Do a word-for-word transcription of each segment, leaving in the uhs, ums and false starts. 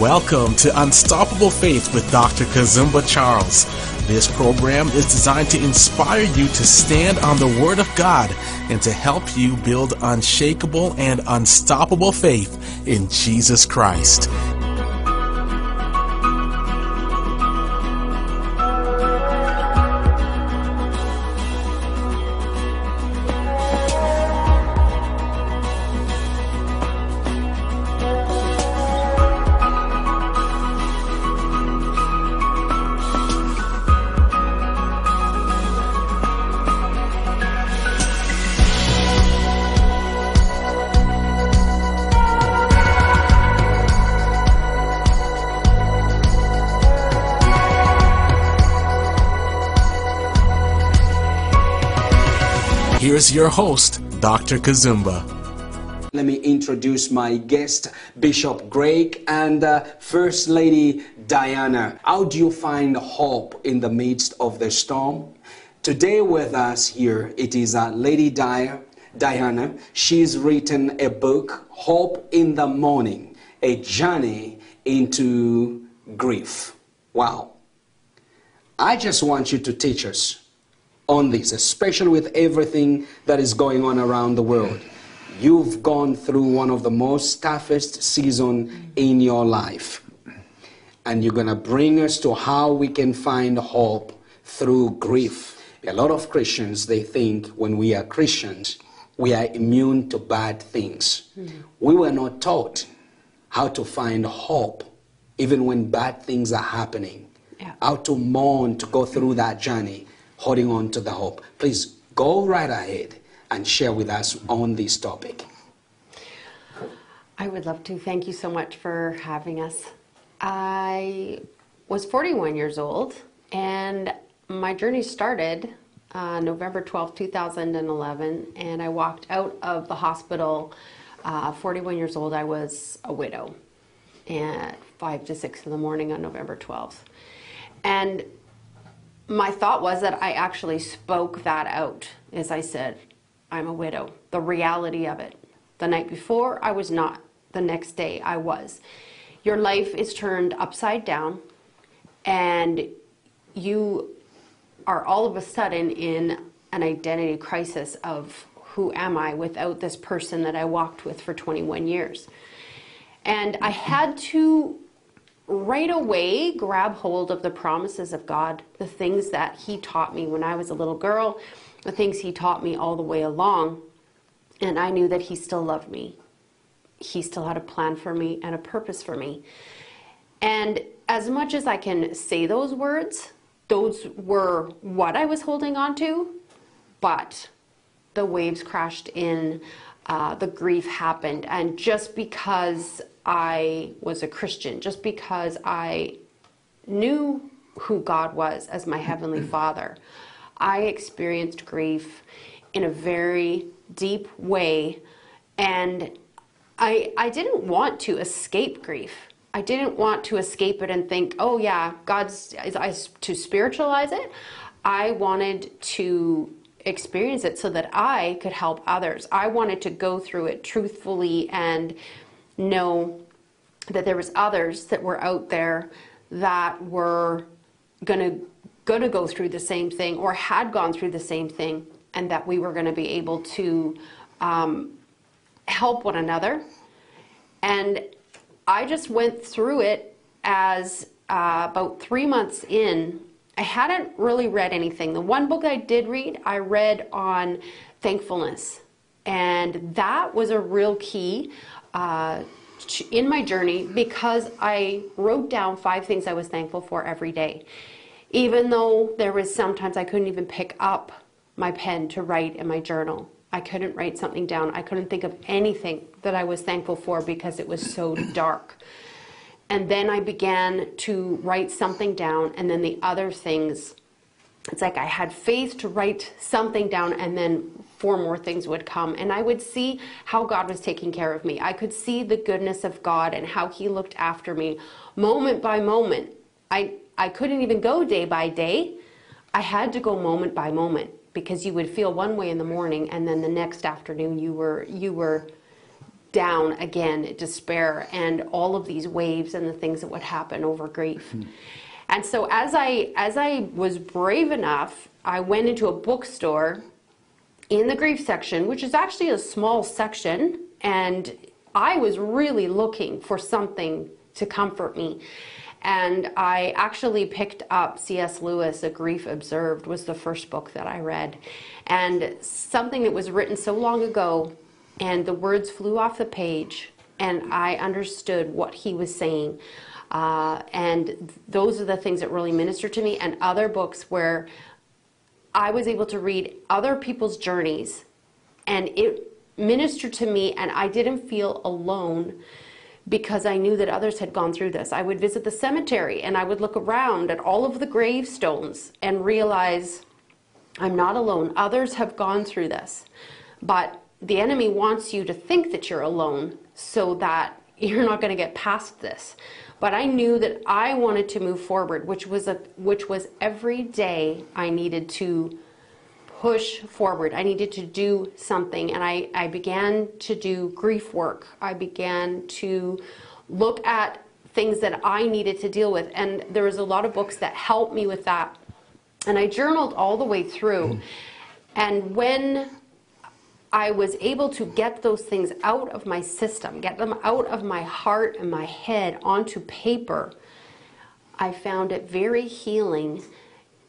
Welcome to Unstoppable Faith with Doctor Kazumba Charles. This program is designed to inspire you to stand on the Word of God and to help you build unshakable and unstoppable faith in Jesus Christ. Here's your host, Doctor Kazumba. Let me introduce my guest, Bishop Greg, and uh, First Lady Diana. How do you find hope in the midst of the storm? Today with us here, it is uh, Lady Di- Diana. She's written a book, Hope in the Morning, A Journey into Grief. Wow. I just want you to teach us on this, especially with everything that is going on around the world. You've gone through one of the most toughest season in your life, and you're going to bring us to how we can find hope through grief. A lot of Christians, they think when we are Christians, we are immune to bad things. Mm-hmm. We were not taught how to find hope even when bad things are happening, yeah. How to mourn, to go through that journey, holding on to the hope. Please go right ahead and share with us on this topic. I would love to. Thank you so much for having us. I was forty-one years old, and my journey started uh, November twelfth, two thousand eleven, and I walked out of the hospital. Uh, forty-one years old, I was a widow at five to six in the morning on November twelfth. And my thought was that I actually spoke that out, as I said, I'm a widow, the reality of it. The night before, I was not. The next day, I was. Your life is turned upside down, and you are all of a sudden in an identity crisis of who am I without this person that I walked with for twenty-one years. And I had to right away grab hold of the promises of God, the things that he taught me when I was a little girl, the things he taught me all the way along. And I knew that he still loved me. He still had a plan for me and a purpose for me. And as much as I can say those words, those were what I was holding on to, but the waves crashed in, uh, the grief happened. And just because I was a Christian, just because I knew who God was as my Heavenly Father, I experienced grief in a very deep way, and I I didn't want to escape grief. I didn't want to escape it and think, oh yeah, God's I, I, to spiritualize it. I wanted to experience it so that I could help others. I wanted to go through it truthfully and know that there was others that were out there that were gonna gonna go through the same thing or had gone through the same thing, and that we were gonna be able to um, help one another. And I just went through it as uh, about three months in. I hadn't really read anything. The one book I did read, I read on thankfulness, and that was a real key Uh, in my journey, because I wrote down five things I was thankful for every day. Even though there was sometimes I couldn't even pick up my pen to write in my journal. I couldn't write something down. I couldn't think of anything that I was thankful for because it was so dark. And then I began to write something down, and then the other things, it's like I had faith to write something down, and then four more things would come. And I would see how God was taking care of me. I could see the goodness of God and how he looked after me moment by moment. I, I couldn't even go day by day. I had to go moment by moment, because you would feel one way in the morning, and then the next afternoon you were, you were down again, despair, and all of these waves and the things that would happen over grief. Mm. And so as I, as I was brave enough, I went into a bookstore in the grief section, which is actually a small section, and I was really looking for something to comfort me. And I actually picked up C S Lewis, A Grief Observed, was the first book that I read. And something that was written so long ago, and the words flew off the page, and I understood what he was saying. Uh, and those are the things that really ministered to me, and other books where I was able to read other people's journeys, and it ministered to me, and I didn't feel alone because I knew that others had gone through this. I would visit the cemetery, and I would look around at all of the gravestones and realize I'm not alone. Others have gone through this, but the enemy wants you to think that you're alone so that you're not going to get past this. But I knew that I wanted to move forward, which was a which was every day I needed to push forward. I needed to do something, and I, I began to do grief work. I began to look at things that I needed to deal with, and there was a lot of books that helped me with that. And I journaled all the way through, and when I was able to get those things out of my system, get them out of my heart and my head onto paper, I found it very healing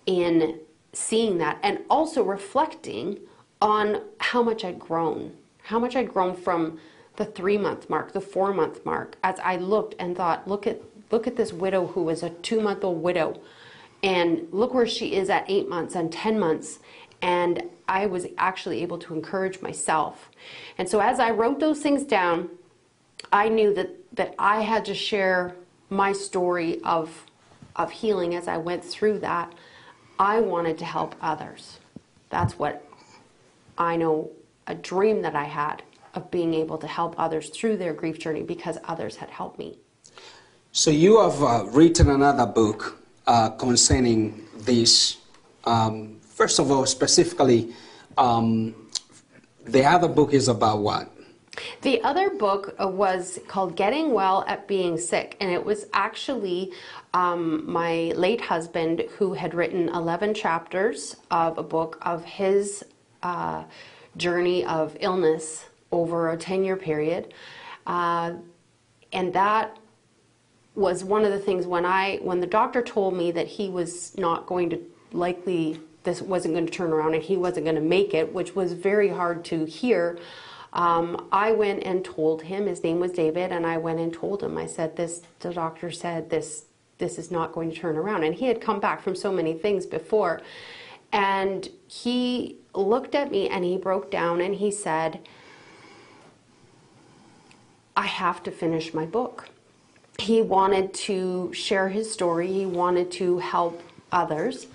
in seeing that, and also reflecting on how much I'd grown, how much I'd grown from the three-month mark, the four-month mark, as I looked and thought, look at, look at this widow who was a two-month-old widow, and look where she is at eight months and ten months. And I was actually able to encourage myself. And so as I wrote those things down, I knew that, that I had to share my story of, of healing as I went through that. I wanted to help others. That's what I know, a dream that I had of being able to help others through their grief journey because others had helped me. So you have uh, written another book uh, concerning this. Um, First of all, specifically, um, the other book is about what? The other book was called Getting Well at Being Sick, and it was actually um, my late husband who had written eleven chapters of a book of his uh, journey of illness over a ten-year period, uh, and that was one of the things when I, when the doctor told me that he was not going to likely this wasn't going to turn around and he wasn't going to make it, which was very hard to hear. Um, I went and told him, his name was David, and I went and told him, I said, this, the doctor said this, this is not going to turn around. And he had come back from so many things before. And he looked at me and he broke down and he said, I have to finish my book. He wanted to share his story. He wanted to help others.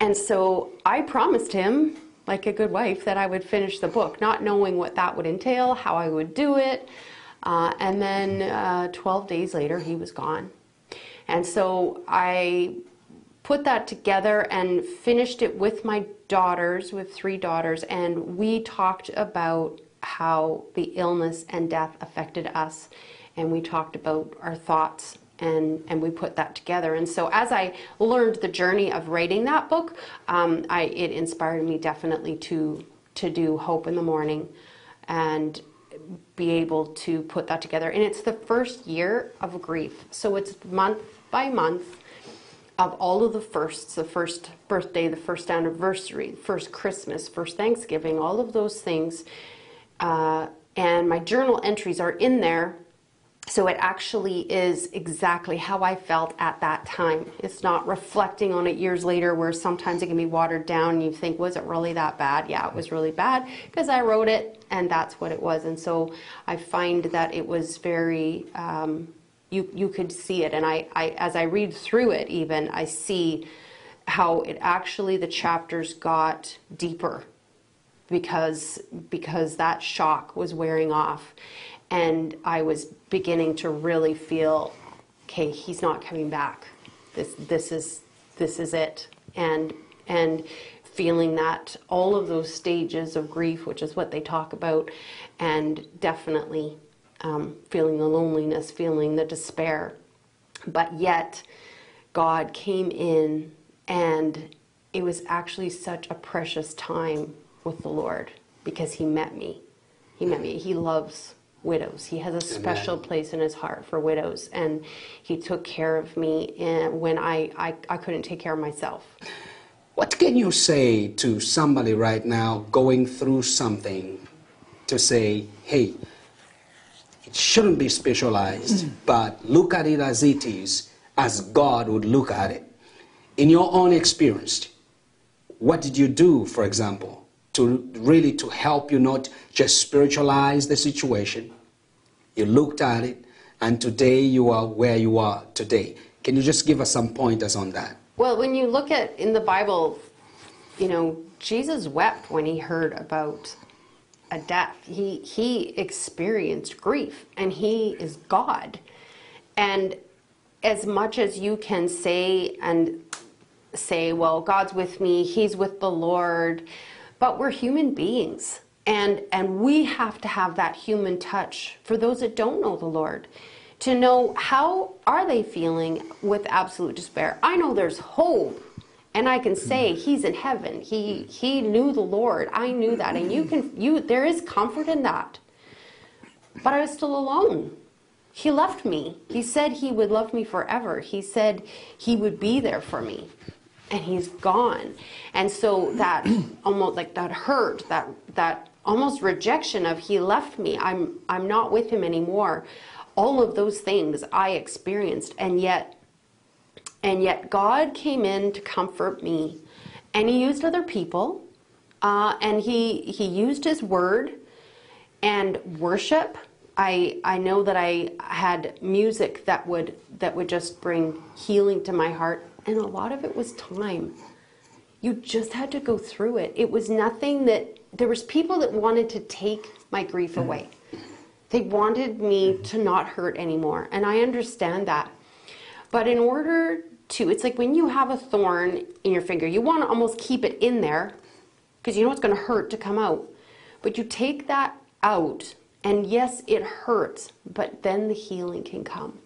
And so I promised him, like a good wife, that I would finish the book, not knowing what that would entail, how I would do it. Uh, and then uh, twelve days later, he was gone. And so I put that together and finished it with my daughters, with three daughters, and we talked about how the illness and death affected us. And we talked about our thoughts. And, and we put that together. And so as I learned the journey of writing that book, um, I, it inspired me definitely to, to do Hope in the Morning and be able to put that together. And it's the first year of grief. So it's month by month of all of the firsts, the first birthday, the first anniversary, the first Christmas, first Thanksgiving, all of those things. Uh, and my journal entries are in there. So it actually is exactly how I felt at that time. It's not reflecting on it years later where sometimes it can be watered down and you think, was it really that bad? Yeah, it was really bad because I wrote it and that's what it was. And so I find that it was very, um, you, you could see it. And I, I, as I read through it even, I see how it actually, the chapters got deeper because, because that shock was wearing off. And I was beginning to really feel, okay, he's not coming back. This, this is, this is it. And, and feeling that, all of those stages of grief, which is what they talk about, and definitely um, feeling the loneliness, feeling the despair. But yet, God came in, and it was actually such a precious time with the Lord because He met me. He met me. He loves widows. He has a special Amen. Place in His heart for widows, and He took care of me and when I, I, I couldn't take care of myself. What can you say to somebody right now going through something to say, hey, it shouldn't be specialized, mm-hmm. but look at it as it is, as God would look at it. In your own experience, what did you do, for example, to really to help you not just spiritualize the situation? You looked at it, and today you are where you are today. Can you just give us some pointers on that? Well, when you look at in the Bible, you know, Jesus wept when He heard about a death. He, he experienced grief, and He is God. And as much as you can say and say, well, God's with me, He's with the Lord, but we're human beings, and, and we have to have that human touch for those that don't know the Lord, to know how are they feeling with absolute despair. I know there's hope, and I can say He's in heaven. He, he knew the Lord. I knew that, and you can, you, there is comfort in that. But I was still alone. He left me. He said He would love me forever. He said He would be there for me. And He's gone. And so that almost like that hurt, that that almost rejection of He left me, I'm I'm not with Him anymore. All of those things I experienced, and yet and yet God came in to comfort me. And He used other people, uh, and he he used His word and worship. I, I know that I had music that would that would just bring healing to my heart. And a lot of it was time. You just had to go through it. It was nothing that, there was people that wanted to take my grief away. They wanted me to not hurt anymore. And I understand that. But in order to, it's like when you have a thorn in your finger, you want to almost keep it in there because you know it's going to hurt to come out. But you take that out, and yes, it hurts, but then the healing can come.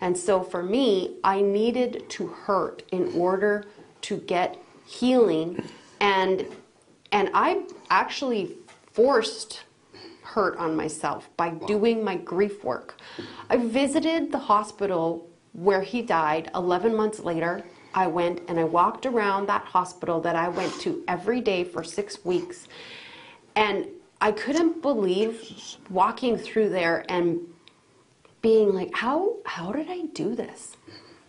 And so for me, I needed to hurt in order to get healing, and and I actually forced hurt on myself by doing my grief work. I visited the hospital where he died eleven months later. I went and I walked around that hospital that I went to every day for six weeks. And I couldn't believe walking through there and being like, how, how did I do this?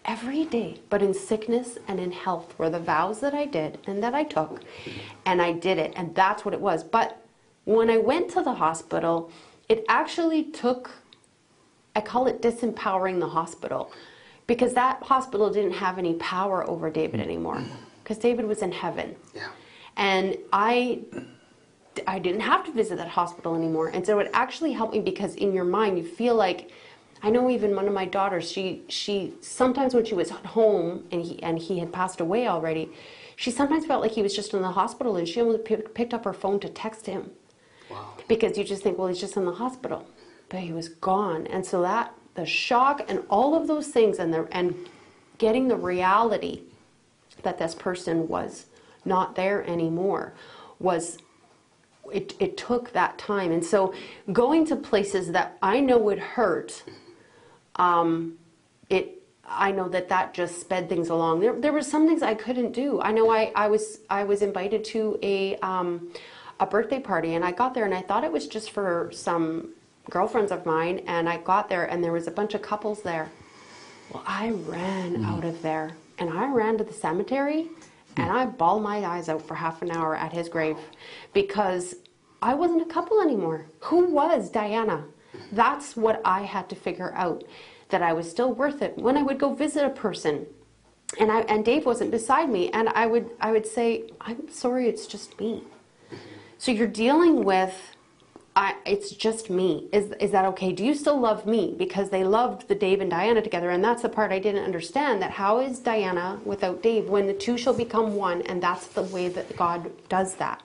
Every day, but in sickness and in health were the vows that I did and that I took, and I did it, and that's what it was. But when I went to the hospital, it actually took, I call it disempowering the hospital, because that hospital didn't have any power over David anymore, because David was in heaven. Yeah. And I... I didn't have to visit that hospital anymore. And so it actually helped me, because in your mind you feel like, I know even one of my daughters, she she sometimes when she was at home and he and he had passed away already, she sometimes felt like he was just in the hospital, and she only picked up her phone to text him. Wow. Because you just think, well, he's just in the hospital, but he was gone. And so that the shock and all of those things, and the and getting the reality that this person was not there anymore, was It, it took that time. And so going to places that I know would hurt, um, it I know that that just sped things along. There, there were some things I couldn't do. I know I, I was I was invited to a um, a birthday party, and I got there and I thought it was just for some girlfriends of mine, and I got there and there was a bunch of couples there. Well, I ran mm. out of there, and I ran to the cemetery. And I bawled my eyes out for half an hour at his grave, because I wasn't a couple anymore. Who was Diana? That's what I had to figure out, that I was still worth it. When I would go visit a person, and I and Dave wasn't beside me, and I would I would say, I'm sorry, it's just me. So you're dealing with I, it's just me. Is, is that okay? Do you still love me? Because they loved the Dave and Diana together, and that's the part I didn't understand, that how is Diana without Dave when the two shall become one, and that's the way that God does that.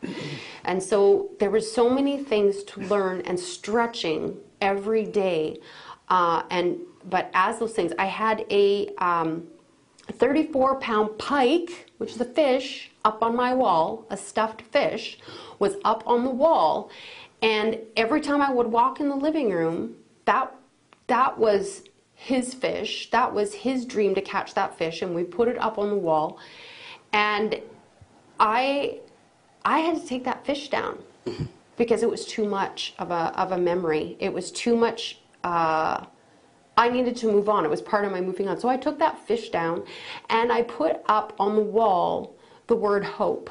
And so there were so many things to learn and stretching every day. Uh, and but as those things, I had a um, thirty-four pound pike, which is a fish, up on my wall. A stuffed fish was up on the wall. And every time I would walk in the living room, that, that was his fish. That was his dream to catch that fish, and we put it up on the wall. And I, I had to take that fish down because it was too much of a, of a memory. It was too much. Uh, I needed to move on. It was part of my moving on. So I took that fish down, and I put up on the wall the word hope.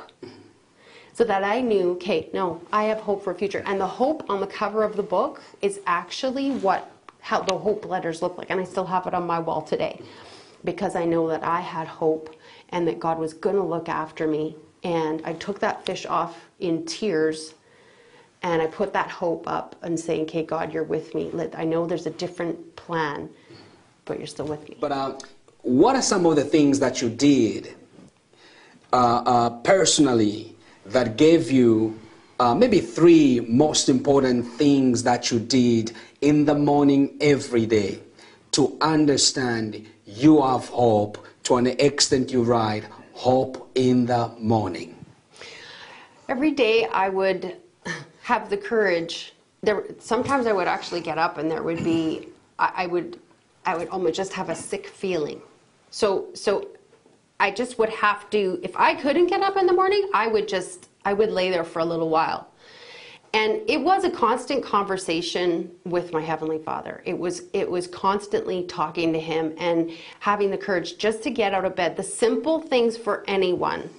So that I knew, okay, no, I have hope for a future. And the hope on the cover of the book is actually what, how the hope letters look like. And I still have it on my wall today because I know that I had hope and that God was going to look after me. And I took that fish off in tears and I put that hope up and saying, okay, God, you're with me. I know there's a different plan, but you're still with me. But uh, what are some of the things that you did uh, uh, personally that gave you uh, maybe three most important things that you did in the morning every day to understand you have hope? To an extent you write, hope in the morning. Every day I would have the courage. There, sometimes I would actually get up and there would be, I, I would I would almost just have a sick feeling. So, so I just would have to, if I couldn't get up in the morning, I would just, I would lay there for a little while. And it was a constant conversation with my Heavenly Father. It was, it was constantly talking to Him and having the courage just to get out of bed. The simple things for anyone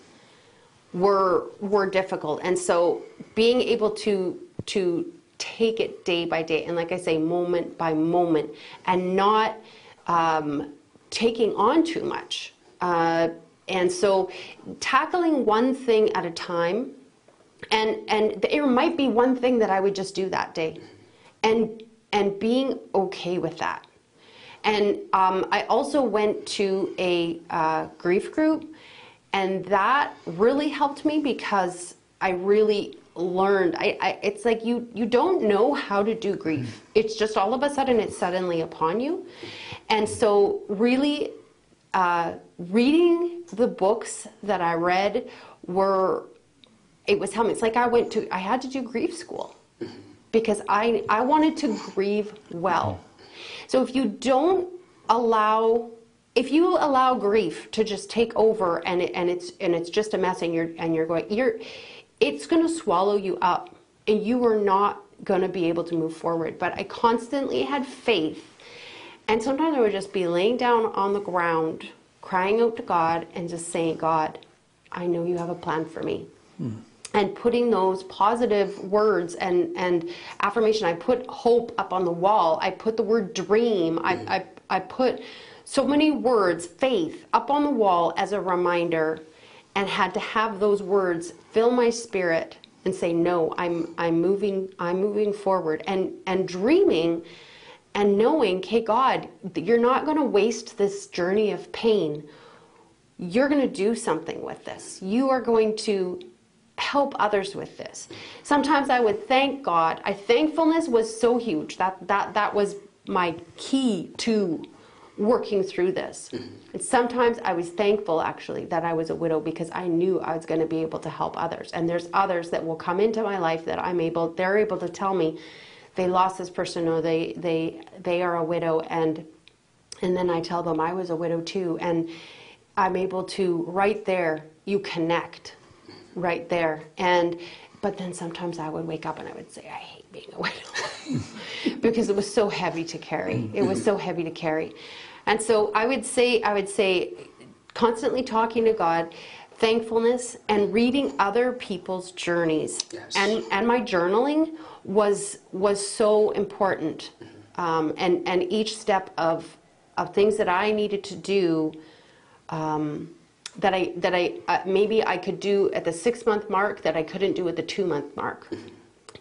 were, were difficult. And so being able to, to take it day by day, and like I say, moment by moment, and not um, taking on too much. Uh, and so tackling one thing at a time, and, and there might be one thing that I would just do that day, and, and being okay with that. And um, I also went to a uh, grief group, and that really helped me because I really learned, I, I, it's like you, you don't know how to do grief. It's just all of a sudden, it's suddenly upon you. And so really, Uh, reading the books that I read were, it was helping. It's like I went to, I had to do grief school because I, I wanted to grieve well. So if you don't allow, if you allow grief to just take over and, it, and, it's, and it's just a mess and you're, and you're going, you're, it's going to swallow you up and you are not going to be able to move forward. But I constantly had faith. And sometimes I would just be laying down on the ground, crying out to God and just saying, God, I know you have a plan for me. Mm. And putting those positive words and, and affirmation. I put hope up on the wall. I put the word dream. Mm. I, I, I put so many words, faith, up on the wall as a reminder, and had to have those words fill my spirit and say, no, I'm, I'm, moving, I'm moving forward. And, and dreaming. And knowing, okay, God, you're not going to waste this journey of pain. You're going to do something with this. You are going to help others with this. Sometimes I would thank God. I, thankfulness was so huge. That, that, that was my key to working through this. And sometimes I was thankful, actually, that I was a widow because I knew I was going to be able to help others. And there's others that will come into my life that I'm able, they're able to tell me, they lost this person, or they they they are a widow, and and then I tell them I was a widow too, and I'm able to right there, you connect right there. And but then sometimes I would wake up and I would say, I hate being a widow because it was so heavy to carry. It was so heavy to carry. And so I would say I would say constantly talking to God, thankfulness, and reading other people's journeys. Yes. And and my journaling was was so important, um, and and each step of of things that I needed to do, um, that I that I uh, maybe I could do at the six month mark that I couldn't do at the two month mark,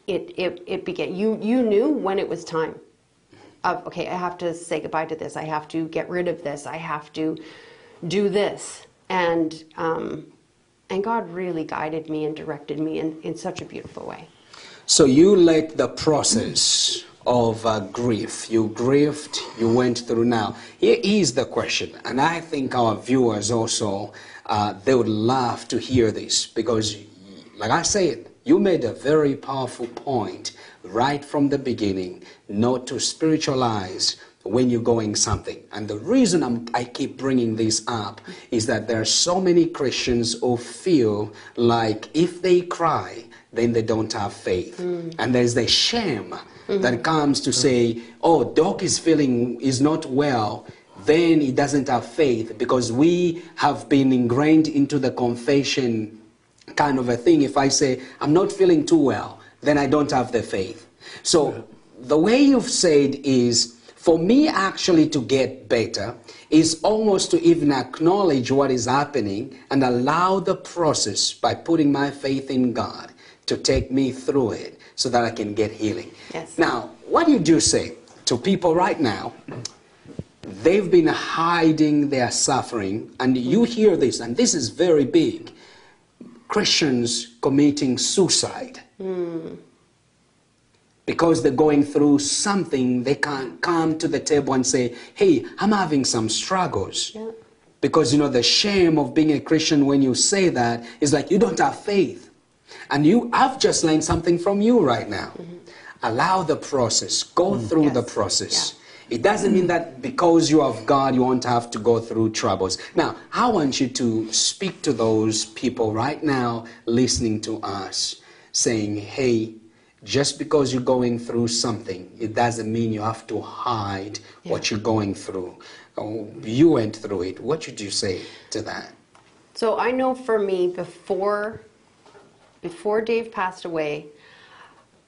it, it, it began. You, you knew when it was time of, okay, I have to say goodbye to this. I have to get rid of this. I have to do this. And, um, and God really guided me and directed me in, in such a beautiful way. So you let the process of uh, grief, you grieved, you went through. Now, here is the question, and I think our viewers also, uh, they would love to hear this, because like I said, you made a very powerful point right from the beginning, not to spiritualize when you're going something. And the reason I'm, I keep bringing this up is that there are so many Christians who feel like if they cry, then they don't have faith. Mm. And there's the shame mm-hmm. that comes to say, oh, Doc is feeling is not well, then he doesn't have faith, because we have been ingrained into the confession kind of a thing. If I say, I'm not feeling too well, then I don't have the faith. So yeah. the way you've said is, for me actually to get better is almost to even acknowledge what is happening and allow the process by putting my faith in God to take me through it so that I can get healing. Yes. Now, what did you say to people right now? They've been hiding their suffering, and you hear this, and this is very big. Christians committing suicide. Mm. Because they're going through something, they can't come to the table and say, hey, I'm having some struggles. Yeah. Because, you know, the shame of being a Christian when you say that is like, you don't have faith. And you, I've just learned something from you right now. Mm-hmm. Allow the process. Go mm. through yes. the process. Yeah. It doesn't mm. mean that because you have God, you won't have to go through troubles. Now, I want you to speak to those people right now listening to us, saying, hey, just because you're going through something, it doesn't mean you have to hide yeah. what you're going through. Oh, you went through it. What should you say to that? So I know for me, before, before Dave passed away,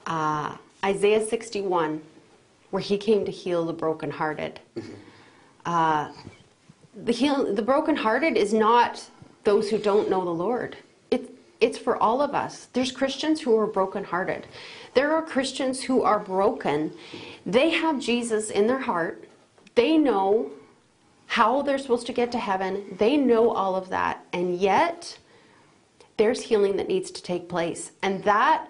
uh, Isaiah sixty-one, where he came to heal the brokenhearted. Mm-hmm. uh, the, heal, the brokenhearted is not those who don't know the Lord. It's, it's for all of us. There's Christians who are brokenhearted. There are Christians who are broken. They have Jesus in their heart. They know how they're supposed to get to heaven. They know all of that. And yet, there's healing that needs to take place. And that,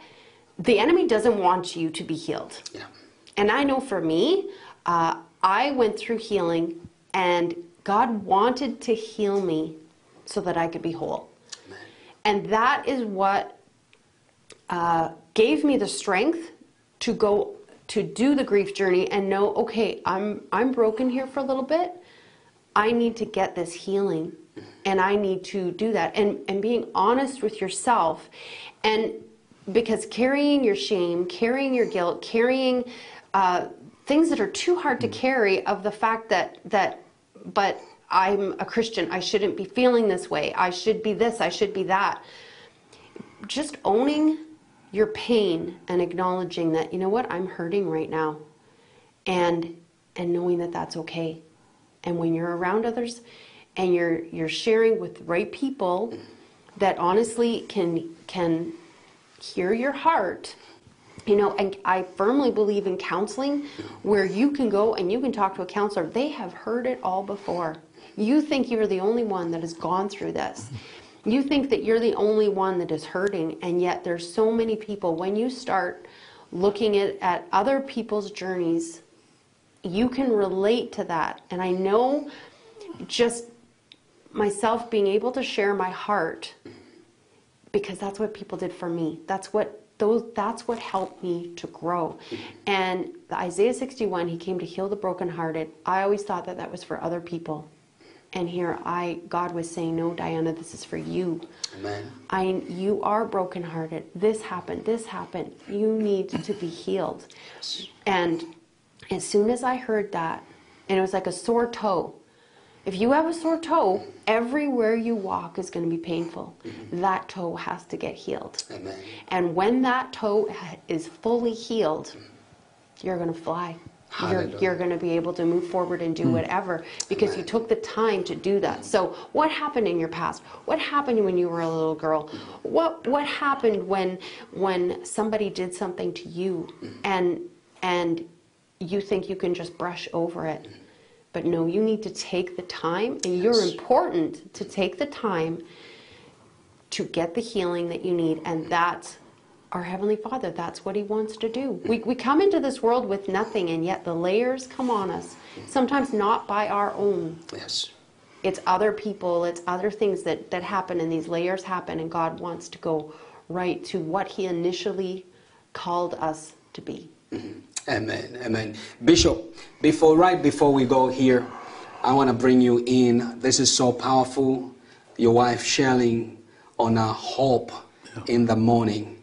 the enemy doesn't want you to be healed. Yeah. And I know for me, uh, I went through healing, and God wanted to heal me so that I could be whole. Amen. And that is what uh, gave me the strength to go to do the grief journey and know, okay, I'm, I'm broken here for a little bit. I need to get this healing, and I need to do that. And, and being honest with yourself, and because carrying your shame, carrying your guilt, carrying uh, things that are too hard to carry of the fact that, that, but I'm a Christian, I shouldn't be feeling this way, I should be this, I should be that. Just owning your pain and acknowledging that, you know what, I'm hurting right now, and and knowing that that's okay. And when you're around others and you're you're sharing with the right people that honestly can can hear your heart, you know, and I firmly believe in counseling, where you can go and you can talk to a counselor. They have heard it all before. You think you're the only one that has gone through this. You think that you're the only one that is hurting, and yet there's so many people. When you start looking at, at other people's journeys, you can relate to that. And I know just myself being able to share my heart, because that's what people did for me. That's what those, that's what helped me to grow. And the Isaiah sixty-one, he came to heal the brokenhearted. I always thought that that was for other people. And here, I God was saying, no, Diana, this is for you. Amen. I, you are brokenhearted. This happened. This happened. You need to be healed. And as soon as I heard that, and it was like a sore toe. If you have a sore toe, everywhere you walk is going to be painful. Mm-hmm. That toe has to get healed. Amen. And when that toe is fully healed, you're going to fly. You're, you're going to be able to move forward and do mm. whatever, because right. you took the time to do that. So what happened in your past? What happened when you were a little girl? What what happened when when somebody did something to you mm. and and you think you can just brush over it? Mm. But no, you need to take the time, and yes. you're important to take the time to get the healing that you need, and that's our Heavenly Father. That's what He wants to do. We, we come into this world with nothing, and yet the layers come on us, sometimes not by our own. Yes. It's other people, it's other things that, that happen, and these layers happen, and God wants to go right to what He initially called us to be. Mm-hmm. Amen, amen. Bishop, before right before we go here, I want to bring you in. This is so powerful. Your wife sharing on our hope yeah. in the morning.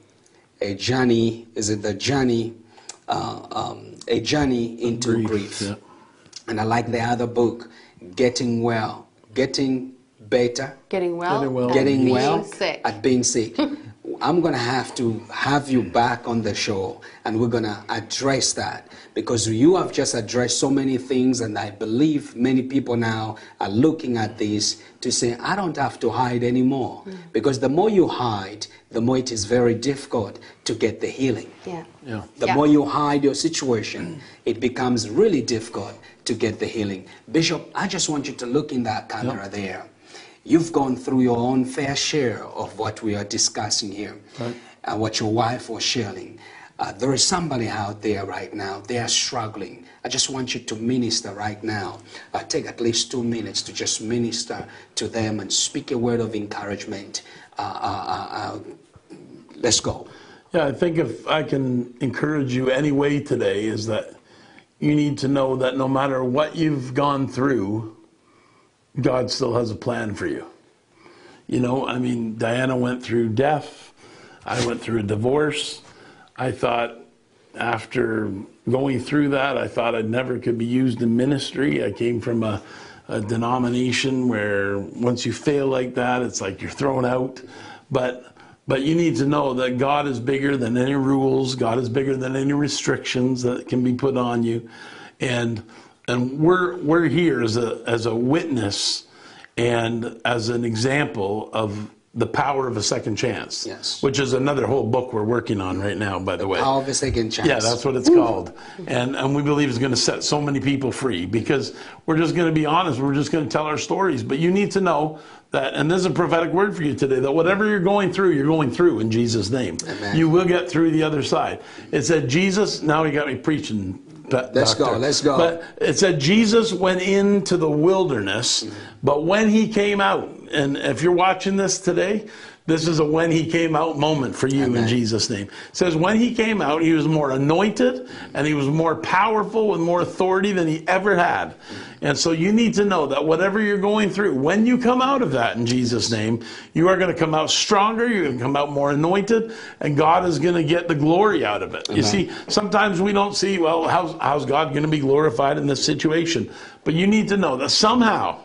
A journey, is it the journey, uh, um, a journey into grief. grief. Yeah. And I like the other book, Getting Well, Getting Better, Getting Well, Getting Well, getting well sick. at Being Sick. I'm going to have to have you back on the show, and we're going to address that, because you have just addressed so many things, and I believe many people now are looking at this to say, I don't have to hide anymore, yeah. because the more you hide, the more it is very difficult to get the healing. Yeah. Yeah. The yeah. more you hide your situation, it becomes really difficult to get the healing. Bishop, I just want you to look in that camera yeah. there. You've gone through your own fair share of what we are discussing here, right. and what your wife was sharing. Uh, there is somebody out there right now, they are struggling. I just want you to minister right now. Uh, take at least two minutes to just minister to them and speak a word of encouragement. Uh, uh, uh, uh, let's go. Yeah, I think if I can encourage you any way today, is that you need to know that no matter what you've gone through, God still has a plan for you. You know, I mean, Diana went through death. I went through a divorce. I thought after going through that, I thought I never could be used in ministry. I came from a, a denomination where once you fail like that, it's like you're thrown out. But but you need to know that God is bigger than any rules. God is bigger than any restrictions that can be put on you. And And we're, we're here as a, as a witness and as an example of the power of a second chance, yes. which is another whole book we're working on right now, by the, the way. The power of a second chance. Yeah, that's what it's Ooh. called. And, and we believe it's going to set so many people free, because we're just going to be honest. We're just going to tell our stories. But you need to know that, and this is a prophetic word for you today, that whatever you're going through, you're going through in Jesus' name. Amen. You will get through the other side. It said, Jesus, now you got me preaching. But, let's doctor. go, let's go. But it said Jesus went into the wilderness, mm-hmm. but when He came out, and if you're watching this today, this is a when He came out moment for you Amen. in Jesus' name. It says when He came out, He was more anointed, and He was more powerful with more authority than He ever had. Mm-hmm. And so you need to know that whatever you're going through, when you come out of that in Jesus' name, you are going to come out stronger, you're going to come out more anointed, and God is going to get the glory out of it. Amen. You see, sometimes we don't see, well, how's, how's God going to be glorified in this situation? But you need to know that somehow,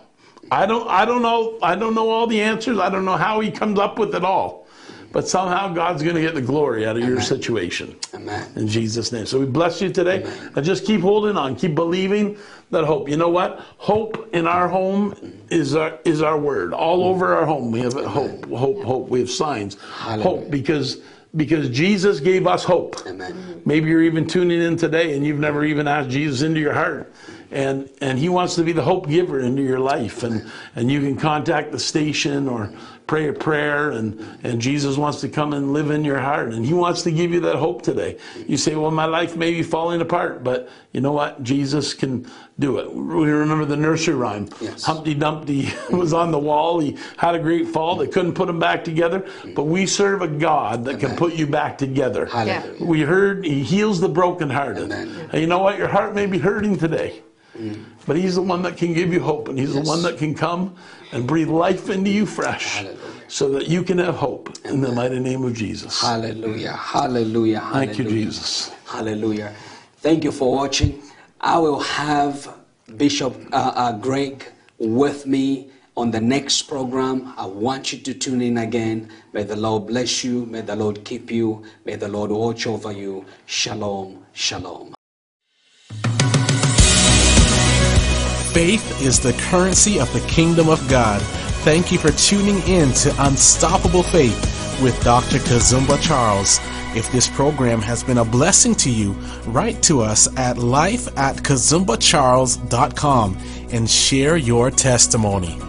I don't, I don't know, I don't know all the answers. I don't know how He comes up with it all, but somehow God's going to get the glory out of Amen. your situation. Amen. In Jesus' name. So we bless you today. Amen. And just keep holding on. Keep believing that hope. You know what? Hope in our home is our, is our word. All over our home we have Amen. hope, hope, hope. We have signs. Hallelujah. Hope, because Because Jesus gave us hope. Amen. Maybe you're even tuning in today and you've never even asked Jesus into your heart. And and He wants to be the hope giver into your life. And, and you can contact the station or pray a prayer. And, and Jesus wants to come and live in your heart. And He wants to give you that hope today. You say, well, my life may be falling apart. But you know what? Jesus can do it. We remember the nursery rhyme. Yes. Humpty Dumpty was on the wall. He had a great fall. They couldn't put him back together. But we serve a God that Amen. can put you back together. Yeah. We heard He heals the brokenhearted. Amen. And you know what? Your heart may be hurting today. Mm. But He's the one that can give you hope. And He's yes. the one that can come and breathe life into you fresh. Hallelujah. So that you can have hope Amen. in the mighty name of Jesus. Hallelujah. Hallelujah. Hallelujah. Thank you, Jesus. Hallelujah. Thank you for watching. I will have Bishop uh, uh, Greg with me on the next program. I want you to tune in again. May the Lord bless you. May the Lord keep you. May the Lord watch over you. Shalom. Shalom. Faith is the currency of the kingdom of God. Thank you for tuning in to Unstoppable Faith with Doctor Kazumba Charles. If this program has been a blessing to you, write to us at life at kazumbacharles dot com and share your testimony.